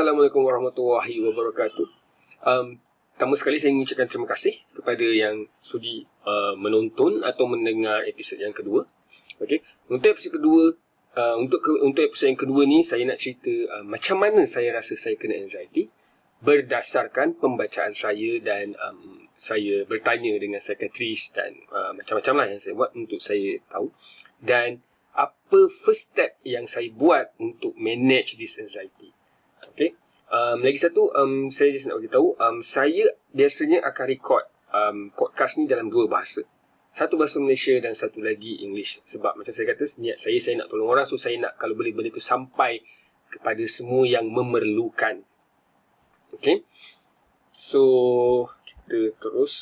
Assalamualaikum warahmatullahi wabarakatuh. Pertama sekali saya ingin ucapkan terima kasih kepada yang sudi menonton atau mendengar episod yang kedua. Okey, untuk episod kedua, untuk episod yang kedua ni saya nak cerita macam mana saya rasa saya kena anxiety berdasarkan pembacaan saya dan saya bertanya dengan psikiatris dan macam-macam lah yang saya buat untuk saya tahu, dan apa first step yang saya buat untuk manage this anxiety. Okay. Lagi satu, saya just nak beritahu, saya biasanya akan record podcast ni dalam dua bahasa. Satu bahasa Malaysia dan satu lagi English. Sebab macam saya kata, niat saya nak tolong orang. So saya nak, kalau boleh, benda tu sampai kepada semua yang memerlukan. Okay. So kita terus.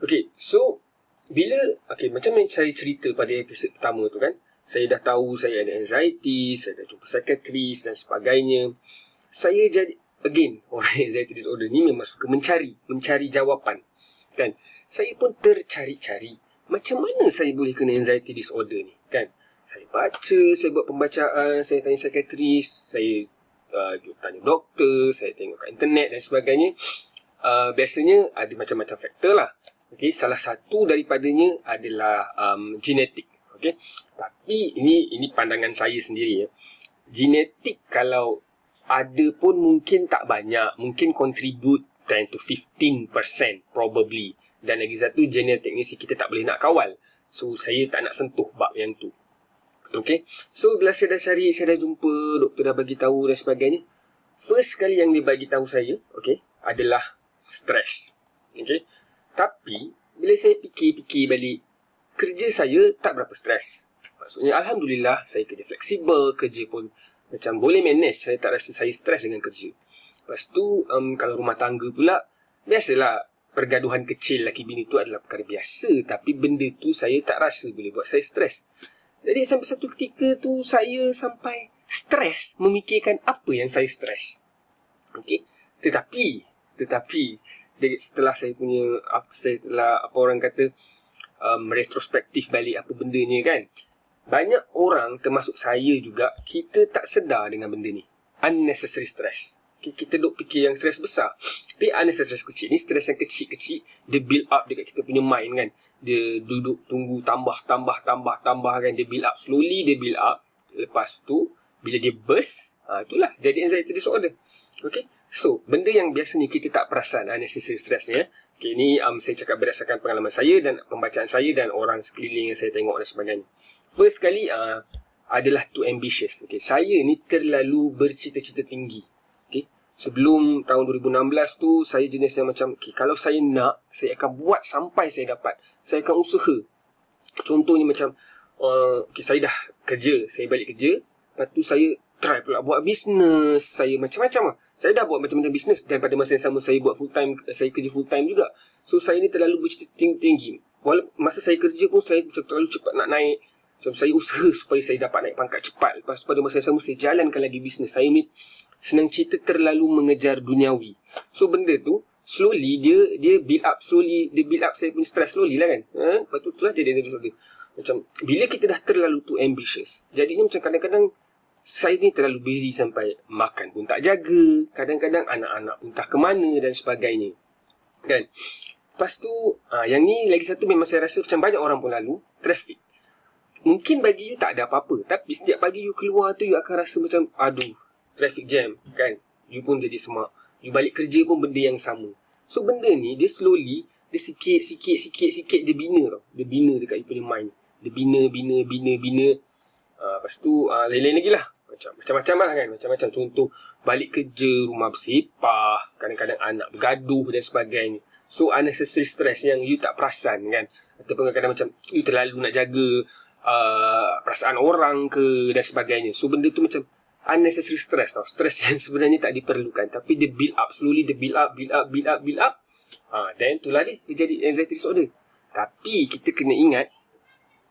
Okay, so bila, okay, macam yang saya cerita pada episod pertama tu kan, saya dah tahu saya ada anxiety, saya dah jumpa psikiatris dan sebagainya. Saya jadi, again, orang anxiety disorder ni memang suka mencari jawapan, kan? Saya pun tercari-cari macam mana saya boleh kena anxiety disorder ni, kan? Saya baca, saya buat pembacaan, saya tanya psikiatris, saya tanya doktor, saya tengok kat internet dan sebagainya. Biasanya ada macam-macam faktor lah. Okay, salah satu daripadanya adalah genetik. Okay. Tapi ini pandangan saya sendiri ya. Genetik kalau ada pun mungkin tak banyak, mungkin contribute 10 to 15% probably. Dan lagi satu, genetik ni kita tak boleh nak kawal. So saya tak nak sentuh bab yang tu. Okay. So bila saya dah cari, saya dah jumpa, doktor dah bagi tahu dan sebagainya. First kali yang dia bagi tahu saya, okay, adalah stres. Okay. Tapi bila saya fikir-fikir balik, kerja saya tak berapa stres. Maksudnya, alhamdulillah, saya kerja fleksibel, kerja pun macam boleh manage. Saya tak rasa saya stres dengan kerja. Lepas tu, kalau rumah tangga pula, biasalah pergaduhan kecil laki bini tu adalah perkara biasa. Tapi benda tu saya tak rasa boleh buat saya stres. Jadi, sampai satu ketika tu, saya sampai stres memikirkan apa yang saya stres. Okey? Tetapi, setelah saya punya, apa orang kata, retrospektif balik apa benda ni kan, banyak orang termasuk saya juga, kita tak sedar dengan benda ni. Unnecessary stress. Okay, kita duk fikir yang stress besar, tapi unnecessary stress kecil ni, stress yang kecil-kecil, dia build up dekat kita punya mind kan. Dia duduk tunggu tambah kan. Dia build up slowly, dia build up. Lepas tu bila dia burst, itulah jadi anxiety disorder. Okay. So benda yang biasanya kita tak perasan, unnecessary stress ni ya. Okay, ni saya cakap berdasarkan pengalaman saya dan pembacaan saya dan orang sekeliling yang saya tengok dan sebagainya. First sekali adalah too ambitious. Okay, saya ni terlalu bercita-cita tinggi. Okay, sebelum tahun 2016 tu, saya jenis yang macam, okay, kalau saya nak, saya akan buat sampai saya dapat. Saya akan usaha. Contohnya macam, okay, saya dah kerja, saya balik kerja, lepas tu saya try pula buat bisnes. Saya macam-macam lah. Saya dah buat macam-macam bisnes, dan pada masa yang sama saya buat full time, saya kerja full time juga. So saya ni terlalu bercita-cita tinggi. Walaupun masa saya kerja pun saya macam terlalu cepat nak naik. Macam saya usaha supaya saya dapat naik pangkat cepat. Lepas tu pada masa yang sama saya jalankan lagi bisnes. Saya ni senang cerita terlalu mengejar duniawi. So benda tu slowly dia build up slowly, dia build up saya punya stress slowly lah kan. Lepas tu itulah dia. Macam bila kita dah terlalu too ambitious, jadinya macam kadang-kadang saya ni terlalu busy sampai makan pun tak jaga. Kadang-kadang anak-anak entah ke mana dan sebagainya. Kan? Lepas tu, yang ni lagi satu memang saya rasa macam banyak orang pun lalu. Traffic. Mungkin bagi you tak ada apa-apa. Tapi setiap pagi you keluar tu, you akan rasa macam, aduh, traffic jam. Kan? You pun jadi semak. You balik kerja pun benda yang sama. So, benda ni, dia slowly, dia sikit-sikit dia bina tau. Dia bina dekat you punya mind. Dia bina. Lepas tu, lain-lain lagi lah. Macam-macam lah kan. Macam-macam. Contoh, balik kerja, rumah bersepah, kadang-kadang anak bergaduh dan sebagainya. So, unnecessary stress yang you tak perasan kan. Ataupun kadang-kadang macam, you terlalu nak jaga perasaan orang ke dan sebagainya. So, benda tu macam unnecessary stress tau. Stress yang sebenarnya tak diperlukan. Tapi dia build up slowly. Dia build up. Then, itulah dia jadi anxiety disorder. Tapi, kita kena ingat,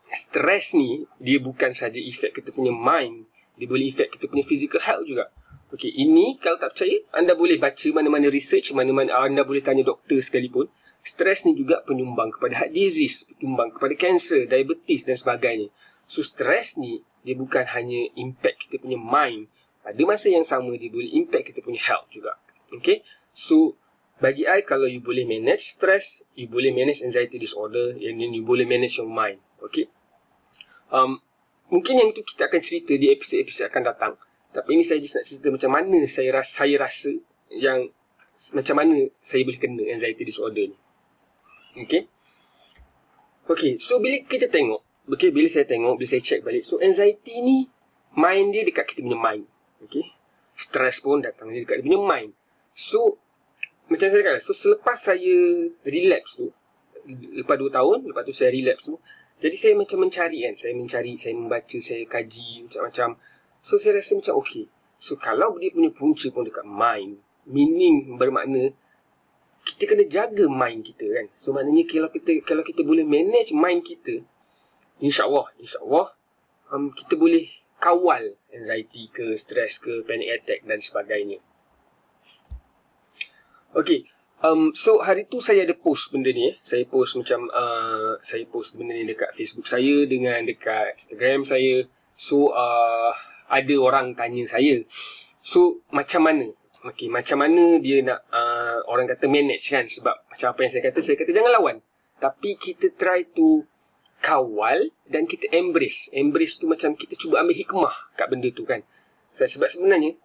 stres ni, dia bukan saja efek kita punya mind. Dia boleh efek kita punya physical health juga. Okey, ini kalau tak percaya, anda boleh baca mana-mana research, mana-mana anda boleh tanya doktor sekalipun. Stres ni juga penyumbang kepada heart disease, penyumbang kepada kanser, diabetes dan sebagainya. So, stres ni, dia bukan hanya impact kita punya mind. Pada masa yang sama, dia boleh impact kita punya health juga. Okay, so bagi I, kalau you boleh manage stress, you boleh manage anxiety disorder, and then you boleh manage your mind. Okay, mungkin yang tu kita akan cerita di episod-episod akan datang. Tapi ini saya just nak cerita macam mana saya rasa yang macam mana saya boleh kena anxiety disorder ni. Okay, okay, so bila kita tengok, okay, bila saya check balik, so anxiety ni mind dia dekat kita punya mind. Okay, stress pun datang dia dekat dia punya mind. So macam saya kata, so selepas saya relapse tu, lepas 2 tahun, lepas tu saya relapse tu, jadi saya macam mencari kan, saya membaca, saya kaji macam-macam. So saya rasa macam okay, so kalau dia punya punca pun dekat mind, meaning bermakna kita kena jaga mind kita kan. So maknanya kalau kita boleh manage mind kita, InsyaAllah kita boleh kawal anxiety ke, stress ke, panic attack dan sebagainya. Okay, so hari tu saya ada post benda ni. Saya post benda ni dekat Facebook saya dengan dekat Instagram saya. So ada orang tanya saya, so macam mana, okay, macam mana dia nak orang kata manage kan. Sebab macam apa yang saya kata jangan lawan, tapi kita try to kawal dan kita embrace tu macam kita cuba ambil hikmah kat benda tu kan. Sebab sebenarnya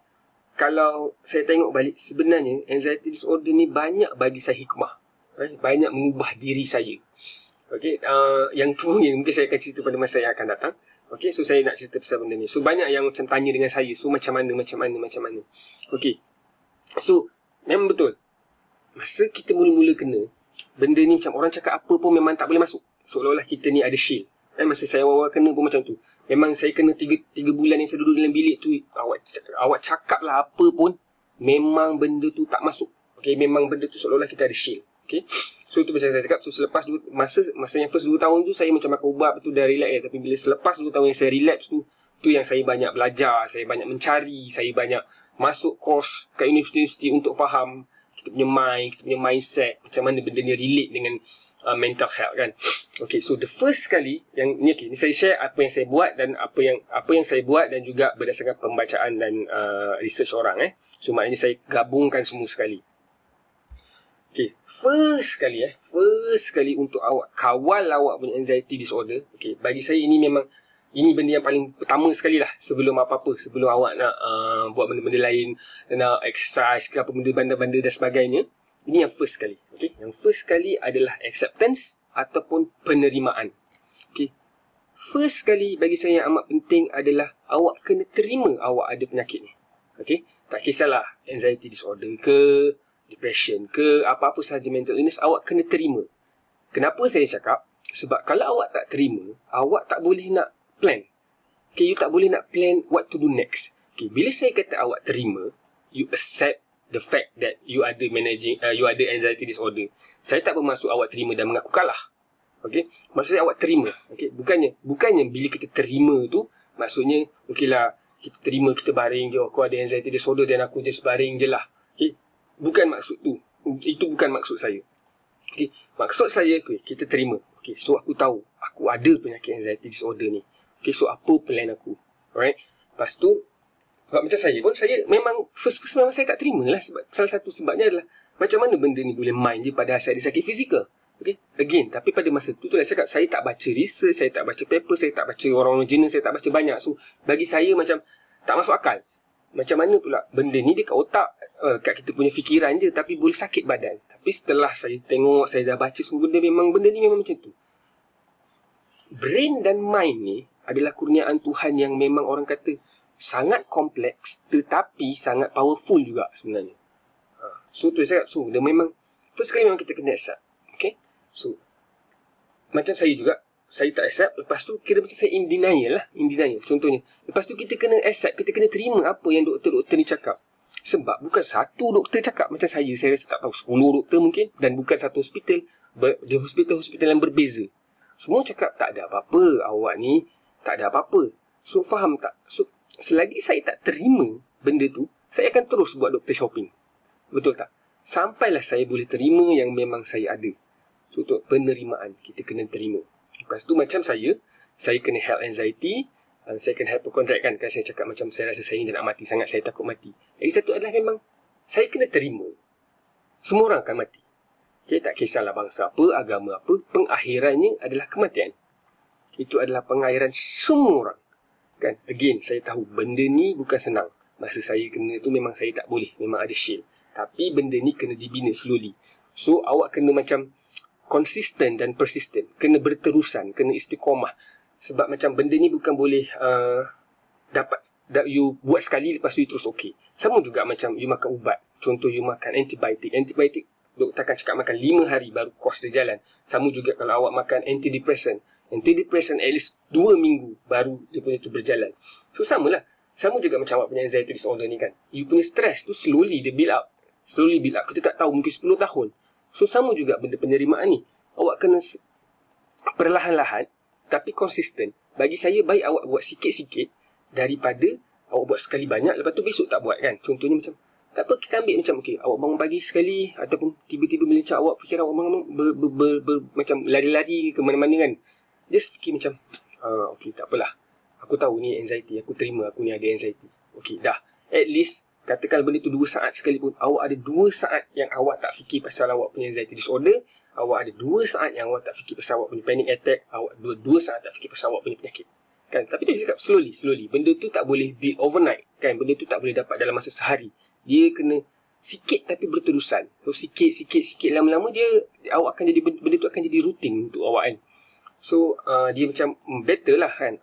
kalau saya tengok balik, sebenarnya anxiety disorder ni banyak bagi saya hikmah, right? Banyak mengubah diri saya. Okay, yang tu yang mungkin saya akan cerita pada masa yang akan datang. Okay, so saya nak cerita pasal benda ni. So banyak yang macam tanya dengan saya, so macam mana. Okay, so memang betul, masa kita mula-mula kena benda ni, macam orang cakap apa pun memang tak boleh masuk. Seolah-olah kita ni ada shield. Masa saya awal kena pun macam tu. Memang saya kena 3 bulan yang saya duduk dalam bilik tu, awak cakap lah apa pun, memang benda tu tak masuk. Okay, memang benda tu seolah-olah kita ada shield. Okay, so itu pasal saya cakap. So selepas masa yang first 2 tahun tu, saya macam makan ubat tu dah relax ya. Tapi bila selepas 2 tahun yang saya relapse tu yang saya banyak belajar, saya banyak mencari, saya banyak masuk course kat universiti untuk faham kita punya mind, kita punya mindset, macam mana benda ni relate dengan mental health kan. Okay, so the first kali yang ni, okay, ni saya share apa yang saya buat dan apa yang saya buat dan juga berdasarkan pembacaan dan research orang So maknanya saya gabungkan semua sekali. Okay, first kali untuk awak kawal awak punya anxiety disorder. Okay, bagi saya ini benda yang paling pertama sekali lah, sebelum apa-apa, sebelum awak nak buat benda-benda lain, nak exercise ke apa benda, benda-benda dan sebagainya. Ini yang first kali. Okay, yang first kali adalah acceptance ataupun penerimaan. Okay, first kali bagi saya yang amat penting adalah awak kena terima awak ada penyakit ni. Okay, tak kisahlah anxiety disorder ke, depression ke, apa-apa sahaja mental illness, awak kena terima. Kenapa saya cakap? Sebab kalau awak tak terima, awak tak boleh nak plan. Okay, you tak boleh nak plan what to do next. Okay, bila saya kata awak terima, you accept the fact that you ada anxiety disorder. Saya tak bermaksud awak terima dan mengaku kalah. Okey, maksudnya awak terima. Okey, bukannya bila kita terima tu maksudnya okeylah, kita terima, kita baring je, aku ada anxiety disorder dan aku just baring je lah. Okey, bukan maksud tu. Itu bukan maksud saya. Okey, maksud saya kita terima. Okey, so aku tahu aku ada penyakit anxiety disorder ni. Okey, so apa plan aku? Alright. Lepas tu, sebab macam saya pun, saya memang first memang saya tak terima lah. Sebab salah satu sebabnya adalah macam mana benda ni boleh main je pada saya ada sakit fizikal. Okay, again, tapi pada masa tu lah saya cakap, saya tak baca research, saya tak baca paper, saya tak baca orang-orang jurnal, saya tak baca banyak. So bagi saya macam tak masuk akal. Macam mana pula benda ni dekat otak, kat kita punya fikiran je, tapi boleh sakit badan. Tapi setelah saya tengok, saya dah baca semua benda, memang benda ni memang macam tu. Brain dan mind ni adalah kurniaan Tuhan yang memang orang kata sangat kompleks tetapi sangat powerful juga sebenarnya. So tu saya cakap, so dia memang first kali memang kita kena accept. Okay, so macam saya juga, saya tak accept. Lepas tu kira macam saya in denial contohnya. Lepas tu kita kena accept, kita kena terima apa yang doktor-doktor ni cakap. Sebab bukan satu doktor cakap macam saya rasa tak tahu 10 doktor mungkin, dan bukan satu hospital, di hospital-hospital yang berbeza. Semua cakap tak ada apa-apa, awak ni tak ada apa-apa. So faham tak? So selagi saya tak terima benda tu, saya akan terus buat doktor shopping. Betul tak? Sampailah saya boleh terima yang memang saya ada. So untuk penerimaan, kita kena terima. Lepas tu macam saya kena health anxiety, saya kena hypochondriac kan, kan saya cakap macam saya rasa saya ni dah nak mati sangat, saya takut mati. Lagi satu adalah memang saya kena terima semua orang akan mati. Okay, tak kisahlah bangsa apa, agama apa, pengakhirannya adalah kematian. Itu adalah pengakhiran semua orang kan. Again, saya tahu benda ni bukan senang. Masa saya kena tu memang saya tak boleh, memang ada shield. Tapi benda ni kena dibina slowly. So awak kena macam konsisten dan persisten, kena berterusan, kena istiqomah. Sebab macam benda ni bukan boleh you buat sekali lepas tu you terus okey. Sama juga macam you makan ubat. Contoh you makan antibiotik. Antibiotik doktor akan cakap makan 5 hari baru kos dia jalan. Sama juga kalau awak makan antidepresan. Antidepresan at least 2 minggu baru dia punya tu berjalan. So samalah. Sama juga macam awak punya anxiety disorder ni kan. You punya stress tu slowly dia build up. Slowly build up. Kita tak tahu mungkin 10 tahun. So sama juga benda penerimaan ni. Awak kena perlahan-lahan tapi konsisten. Bagi saya, baik awak buat sikit-sikit daripada awak buat sekali banyak lepas tu besok tak buat kan. Contohnya macam, tak apa, kita ambil macam okey, awak bangun pagi sekali ataupun tiba-tiba melencak, awak fikir awak bangun macam lari-lari ke mana-mana kan. Just fikir macam, okey tak apalah, aku tahu ni anxiety, aku terima aku ni ada anxiety. Okey dah, at least katakan benda tu 2 saat sekalipun, awak ada 2 saat yang awak tak fikir pasal awak punya anxiety disorder, awak ada 2 saat yang awak tak fikir pasal awak punya panic attack, awak 2 saat tak fikir pasal awak punya penyakit. Kan? Tapi dia cakap slowly. Benda tu tak boleh build overnight. Kan? Benda tu tak boleh dapat dalam masa sehari. Dia kena sikit tapi berterusan. So sikit lama-lama dia, awak akan jadi, benda tu akan jadi rutin untuk awak kan. So dia macam better lah kan.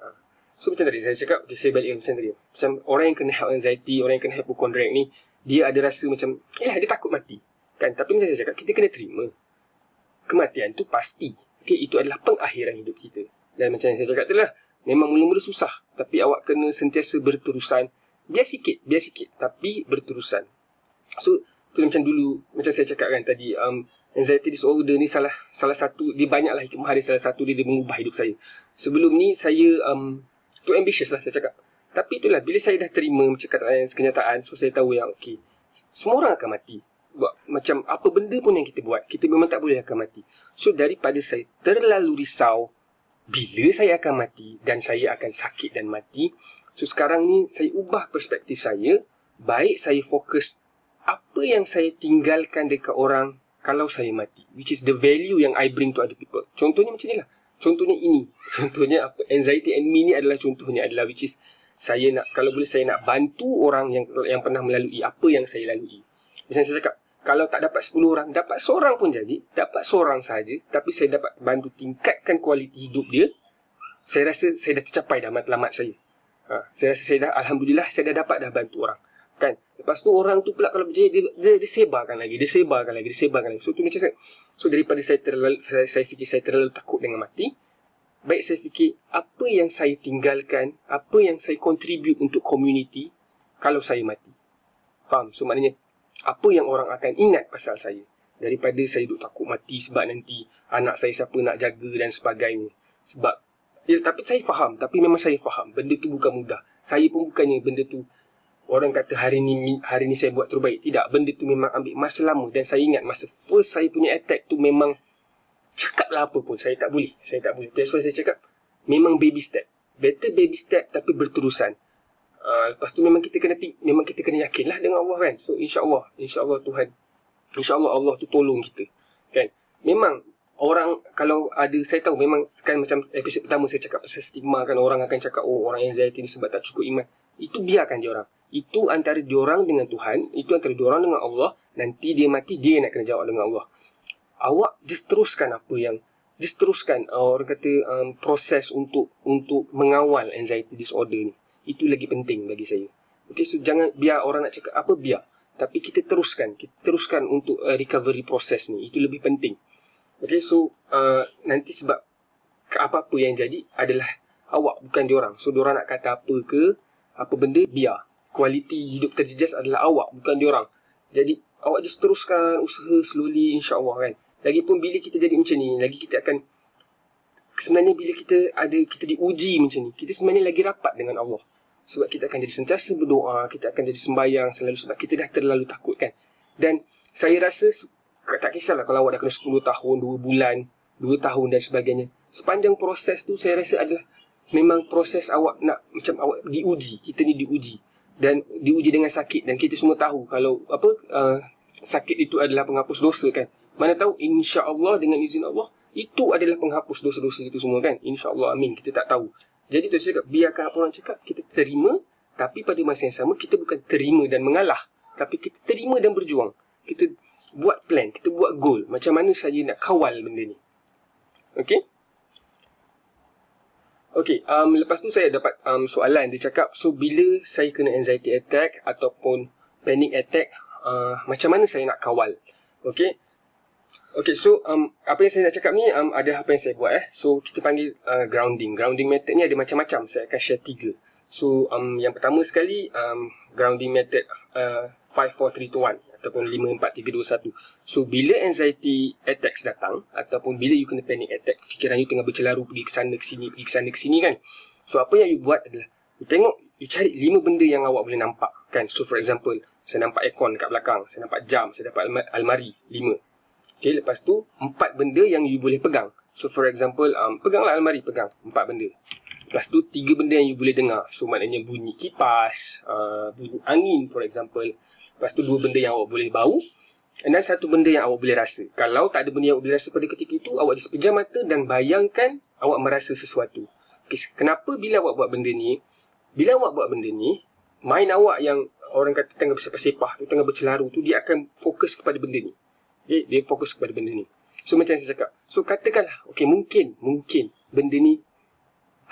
So macam tadi saya cakap, okay, saya balik macam tadi. Macam orang yang kena anxiety, orang yang kena hypochondriac ni, dia ada rasa macam, dia takut mati. Kan? Tapi macam saya cakap, kita kena terima. Kematian tu pasti. Okay, itu adalah pengakhiran hidup kita. Dan macam yang saya cakap tu lah, memang mula-mula susah. Tapi awak kena sentiasa berterusan. Biar sikit. Tapi berterusan. So, tu macam dulu, macam saya cakap kan tadi, anxiety disorder ni salah satu, dia banyaklah hikmah dia, salah satu dia mengubah hidup saya. Sebelum ni, saya... too ambitious lah saya cakap. Tapi itulah, bila saya dah terima macam kenyataan, so saya tahu yang okay, semua orang akan mati. Macam apa benda pun yang kita buat, kita memang tak boleh akan mati. So daripada saya terlalu risau bila saya akan mati dan saya akan sakit dan mati, so sekarang ni saya ubah perspektif saya. Baik saya fokus apa yang saya tinggalkan dekat orang kalau saya mati, which is the value yang I bring to other people. Contohnya macam ni lah. Contohnya apa, anxiety and me ni adalah contohnya adalah, which is saya nak, kalau boleh saya nak bantu orang yang pernah melalui apa yang saya lalui. Misalnya saya cakap, kalau tak dapat 10 orang, dapat seorang pun jadi, dapat seorang sahaja, tapi saya dapat bantu tingkatkan kualiti hidup dia, saya rasa saya dah tercapai dah matlamat saya. Saya rasa saya dah, alhamdulillah saya dah dapat dah bantu orang. Kan? Lepas tu orang tu pula kalau berjaya dia sebarkan lagi. So tu macam saya, so daripada saya fikir saya terlalu takut dengan mati, baik saya fikir apa yang saya tinggalkan, apa yang saya contribute untuk community kalau saya mati. Faham? So maknanya apa yang orang akan ingat pasal saya, daripada saya duk takut mati sebab nanti anak saya siapa nak jaga dan sebagainya. Sebab tapi memang saya faham benda tu bukan mudah. Saya pun bukannya benda tu orang kata hari ni saya buat terbaik. Tidak, benda tu memang ambil masa lama. Dan saya ingat masa first saya punya attack tu memang cakaplah apa pun, Saya tak boleh. That's why saya cakap memang baby step. Better baby step tapi berterusan. Lepas tu memang kita kena yakinlah dengan Allah kan. So insya-Allah Tuhan, insya-Allah Allah tu tolong kita. Kan? Memang orang kalau ada, saya tahu memang kan macam episod pertama saya cakap pasal stigma kan, orang akan cakap orang anxiety ni sebab tak cukup iman. Itu biarkan dia orang. Itu antara diorang dengan Tuhan, itu antara diorang dengan Allah. Nanti dia mati, dia nak kena jawab dengan Allah. Awak just teruskan proses untuk mengawal anxiety disorder ni. Itu lagi penting bagi saya. Okay, so jangan biar orang nak cakap apa, biar. Tapi kita teruskan untuk recovery proses ni. Itu lebih penting. Okay, so nanti sebab apa-apa yang jadi adalah awak, bukan diorang. So diorang nak kata apa ke, apa benda, biar. Kualiti hidup terjejas adalah awak, bukan diorang. Jadi awak just teruskan usaha slowly, insya-Allah kan. Lagipun bila kita jadi macam ni, lagi kita akan, sebenarnya bila kita diuji macam ni, kita sebenarnya lagi rapat dengan Allah. Sebab kita akan jadi sentiasa berdoa, kita akan jadi sembahyang selalu, sebab kita dah terlalu takut kan. Dan saya rasa tak kisahlah kalau awak dah kena 10 tahun, 2 bulan, 2 tahun dan sebagainya. Sepanjang proses tu saya rasa adalah memang proses awak nak, macam awak diuji, kita ni diuji, dan diuji dengan sakit. Dan kita semua tahu kalau apa sakit itu adalah penghapus dosa, kan. Mana tahu insya-Allah dengan izin Allah itu adalah penghapus dosa-dosa itu semua, kan. Insya-Allah, amin. Kita tak tahu. Jadi tu saya cakap, biarkan apa orang cakap, kita terima, tapi pada masa yang sama kita bukan terima dan mengalah, tapi kita terima dan berjuang. Kita buat plan, kita buat goal, macam mana saya nak kawal benda ni. Okey? Okey, lepas tu saya dapat soalan, dia cakap, so bila saya kena anxiety attack ataupun panic attack, macam mana saya nak kawal? Okey. Okey, so apa yang saya nak cakap ni ada apa yang saya buat. So kita panggil grounding. Grounding method ni ada macam-macam. Saya akan share 3. So yang pertama sekali grounding method 5-4-3-2-1 ataupun 5-4-3-2-1. So bila anxiety attacks datang ataupun bila you kena panic attack, fikiran you tengah bercelaru pergi ke sana ke sini, pergi ke sana ke sini, kan. So apa yang you buat adalah you tengok, you cari 5 benda yang awak boleh nampak, kan. So for example, saya nampak aircon kat belakang, saya nampak jam, saya dapat almari, 5. Okay, lepas tu 4 benda yang you boleh pegang. So for example, peganglah almari, pegang 4 benda. Lepas tu 3 benda yang you boleh dengar. So maknanya bunyi kipas, bunyi angin for example. Lepas tu 2 benda yang awak boleh bau. Dan 1 benda yang awak boleh rasa. Kalau tak ada benda yang awak boleh rasa pada ketika itu, awak just pejam mata dan bayangkan awak merasa sesuatu. Okay, kenapa bila awak buat benda ni? Bila awak buat benda ni, mind awak yang orang kata tengah bersepah-sepah tu, tengah bercelaru tu, dia akan fokus kepada benda ni. Okay, dia fokus kepada benda ni. So macam saya cakap, so katakanlah, okay, mungkin benda ni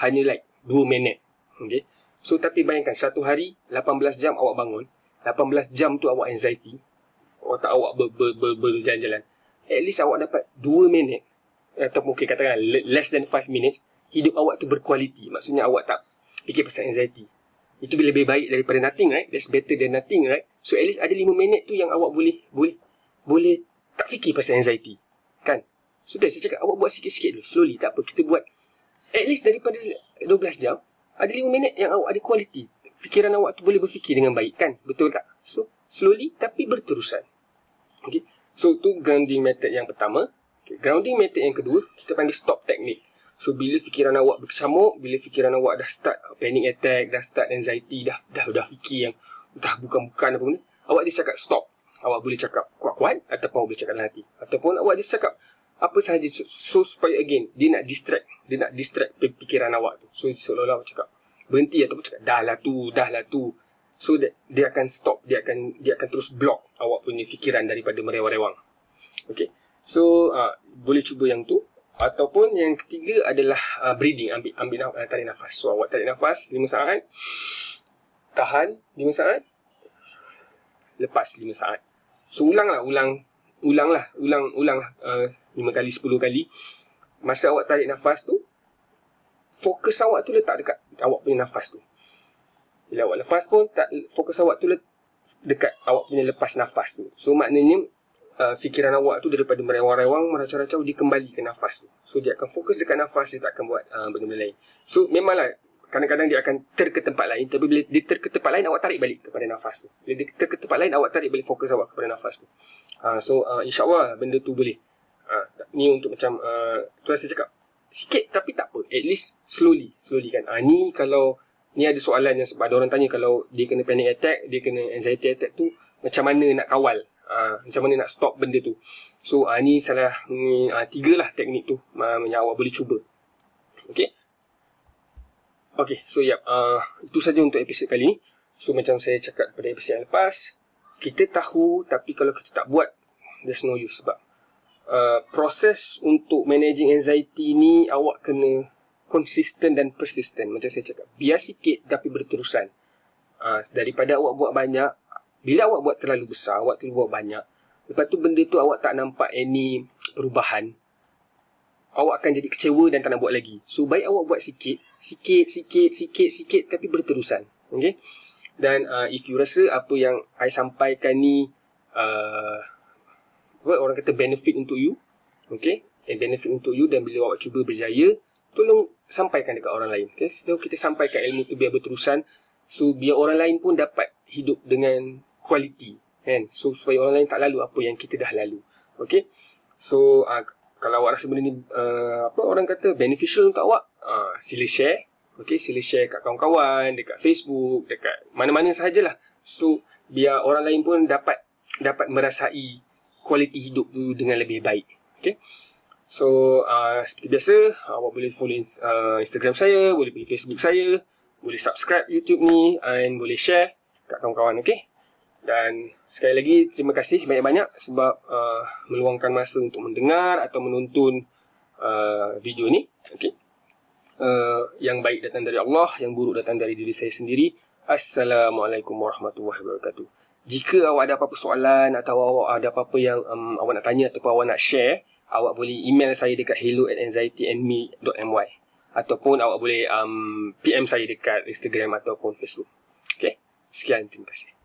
hanya like 2 minit. Okay. So tapi bayangkan satu hari 18 jam awak bangun, 18 jam tu awak anxiety, otak awak berjalan-jalan. At least awak dapat 2 minit ataupun okay, katakanlah less than 5 minutes hidup awak tu berkualiti. Maksudnya awak tak fikir pasal anxiety. Itu lebih baik daripada nothing, right? That's better than nothing, right? So at least ada 5 minit tu yang awak boleh tak fikir pasal anxiety, kan? Sudah, saya cakap awak buat sikit-sikit dulu, slowly, tak apa. Kita buat at least daripada 12 jam, ada 5 minit yang awak ada kualiti. Fikiran awak tu boleh berfikir dengan baik, kan? Betul tak? So, slowly tapi berterusan. Okay. So, tu grounding method yang pertama. Okay. Grounding method yang kedua, kita panggil stop technique. So, bila fikiran awak berkecamuk, bila fikiran awak dah start panic attack, dah start anxiety, dah fikir yang dah bukan-bukan apa benda, awak dia cakap stop. Awak boleh cakap kuat-kuat ataupun awak boleh cakap dalam hati. Ataupun awak just cakap apa sahaja. So, supaya again, dia nak distract fikiran awak tu. So, seolah-olah awak cakap berhenti ataupun cakap dah lah tu. So, dia akan stop. Dia akan terus block awak punya fikiran daripada merewang-rewang. Okay. So, boleh cuba yang tu. Ataupun yang ketiga adalah breathing. Ambil tarik nafas. So, awak tarik nafas 5 saat. Tahan 5 saat. Lepas 5 saat. So ulanglah 5 kali 10 kali. Masa awak tarik nafas tu, fokus awak tu letak dekat awak punya nafas tu. Bila awak lepas pun, fokus awak tu dekat awak punya lepas nafas tu. So maknanya fikiran awak tu daripada merewang-rewang, meracau-racau, dia kembali ke nafas tu. So dia akan fokus dekat nafas, dia tak akan buat benda-benda lain. So memanglah kadang-kadang dia akan ter ke tempat lain. Tapi bila dia ter ke tempat lain, awak tarik balik kepada nafas tu. Bila dia ter ke tempat lain, awak tarik balik fokus awak kepada nafas tu. So insyaAllah benda tu boleh. Ni untuk macam tu saya cakap sikit tapi tak apa. At least slowly kan. Ni kalau ni ada soalan yang sebab ada orang tanya, kalau dia kena panic attack, dia kena anxiety attack tu, macam mana nak kawal, macam mana nak stop benda tu. So ni salah 3 lah teknik tu yang awak boleh cuba. Okay. Okay, so itu saja untuk episod kali ni. So macam saya cakap pada episod yang lepas, kita tahu tapi kalau kita tak buat, there's no use. Sebab proses untuk managing anxiety ni, awak kena konsisten dan persisten. Macam saya cakap, biar sikit tapi berterusan. Daripada awak buat banyak, bila awak buat terlalu besar, awak terlalu buat banyak, lepas tu benda tu awak tak nampak any perubahan, awak akan jadi kecewa dan tak nak buat lagi. So, baik awak buat sikit tapi berterusan. Okay? Dan if you rasa apa yang I sampaikan ni orang kata benefit untuk you, okay? Benefit untuk you, dan bila awak cuba berjaya, tolong sampaikan dekat orang lain. Okay? So, kita sampaikan ilmu tu biar berterusan. So, biar orang lain pun dapat hidup dengan kualiti. Kan? So, supaya orang lain tak lalu apa yang kita dah lalu. Okay? So, kalau awak rasa benda ni apa orang kata beneficial untuk awak, sila share. Okey, sila share kat kawan-kawan, dekat Facebook, dekat mana-mana sahajalah. So, biar orang lain pun dapat merasai kualiti hidup tu dengan lebih baik. Okey. So, seperti biasa, awak boleh follow Instagram saya, boleh pergi Facebook saya, boleh subscribe YouTube ni and boleh share kat kawan-kawan, okey. Dan sekali lagi, terima kasih banyak-banyak sebab meluangkan masa untuk mendengar atau menonton video ni. Okey. Yang baik datang dari Allah, yang buruk datang dari diri saya sendiri. Assalamualaikum warahmatullahi wabarakatuh. Jika awak ada apa-apa soalan atau awak ada apa-apa yang awak nak tanya ataupun awak nak share, awak boleh email saya dekat hello@anxietyandme.my ataupun awak boleh PM saya dekat Instagram ataupun Facebook. Okay? Sekian, terima kasih.